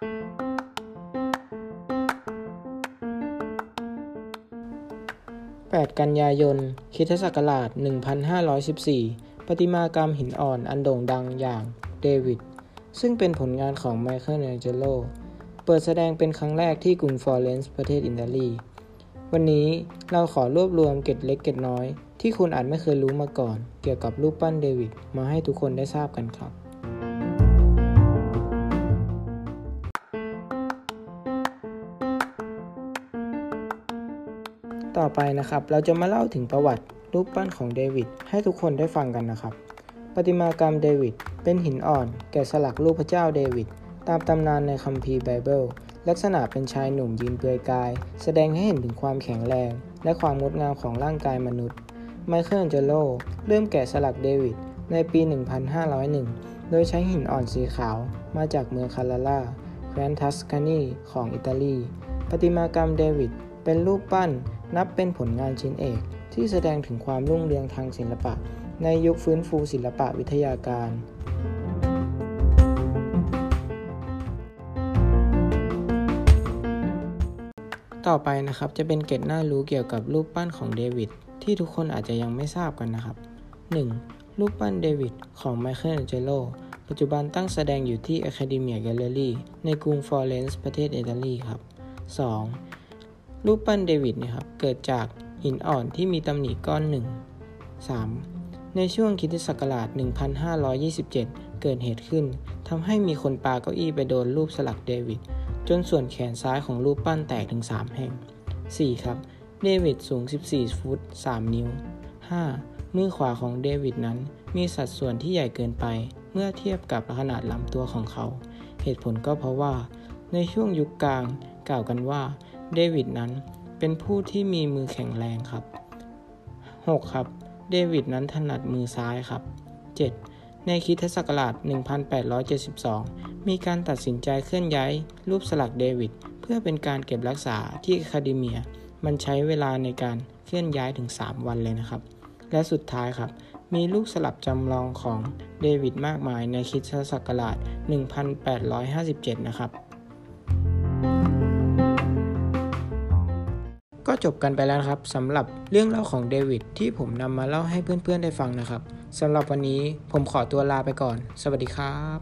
8 กันยายน ค.ศ. 1514 ประติมากรรมหินอ่อนอันโด่งดังอย่างเดวิดซึ่งเป็นผลงานของไมเคิลแองเจโลเปิดแสดงเป็นครั้งแรกที่กรุงฟลอเรนซ์ประเทศอิตาลีวันนี้เราขอรวบรวมเกร็ดเล็กเกร็ดน้อยที่คุณอาจไม่เคยรู้มาก่อนเกี่ยวกับรูปปั้นเดวิดมาให้ทุกคนได้ทราบกันครับต่อไปนะครับเราจะมาเล่าถึงประวัติรูปปั้นของเดวิดให้ทุกคนได้ฟังกันนะครับประติมากรรมเดวิดเป็นหินอ่อนแกะสลักรูปพระเจ้าเดวิดตามตำนานในคัมภีร์ไบเบิลลักษณะเป็นชายหนุ่มยืนเปลือยกายแสดงให้เห็นถึงความแข็งแรงและความงดงามของร่างกายมนุษย์ไมเคิลแองเจโลเริ่มแกะสลักเดวิดในปี 1501 โดยใช้หินอ่อนสีขาวมาจากเมืองคาราล่าแคว้นทัสคานีของอิตาลีประติมากรรมเดวิดเป็นรูปปั้นนับเป็นผลงานชิ้นเอกที่แสดงถึงความรุ่งเรืองทางศิลปะในยุคฟื้นฟูศิลปะวิทยาการต่อไปนะครับจะเป็นเกร็ดน่ารู้เกี่ยวกับรูปปั้นของเดวิดที่ทุกคนอาจจะยังไม่ทราบกันนะครับ 1. รูปปั้นเดวิดของไมเคิลแองเจโลปัจจุบันตั้งแสดงอยู่ที่ Accademia Gallery ในกรุงฟลอเรนซ์ประเทศอิตาลีครับ 2.รูปปั้นเดวิดนะครับเกิดจากหินอ่อนที่มีตำหนิก้อนหนึ่ง 3. ในช่วงค.ศ. 1527 เกิดเหตุขึ้นทำให้มีคนปาเก้าอี้ไปโดนรูปสลักเดวิดจนส่วนแขนซ้ายของรูปปั้นแตกถึง3แห่ง 4. ครับเดวิดสูง14ฟุต3นิ้ว 5. มือขวาของเดวิดนั้นมีสัดส่วนที่ใหญ่เกินไปเมื่อเทียบกับขนาดลำตัวของเขาเหตุผลก็เพราะว่าในช่วงยุคกลางกล่าวกันว่าเดวิดนั้นเป็นผู้ที่มีมือแข็งแรงครับ 6. ครับเดวิดนั้นถนัดมือซ้ายครับ 7. ในค.ศ. 1872 มีการตัดสินใจเคลื่อนย้ายรูปสลักเดวิดเพื่อเป็นการเก็บรักษาที่อะคาเดเมียมันใช้เวลาในการเคลื่อนย้ายถึง3วันเลยนะครับและสุดท้ายครับมีรูปสลักจำลองของเดวิดมากมายในค.ศ. 1857 นะครับก็จบกันไปแล้วครับสำหรับเรื่องเล่าของเดวิดที่ผมนำมาเล่าให้เพื่อนๆได้ฟังนะครับสำหรับวันนี้ผมขอตัวลาไปก่อนสวัสดีครับ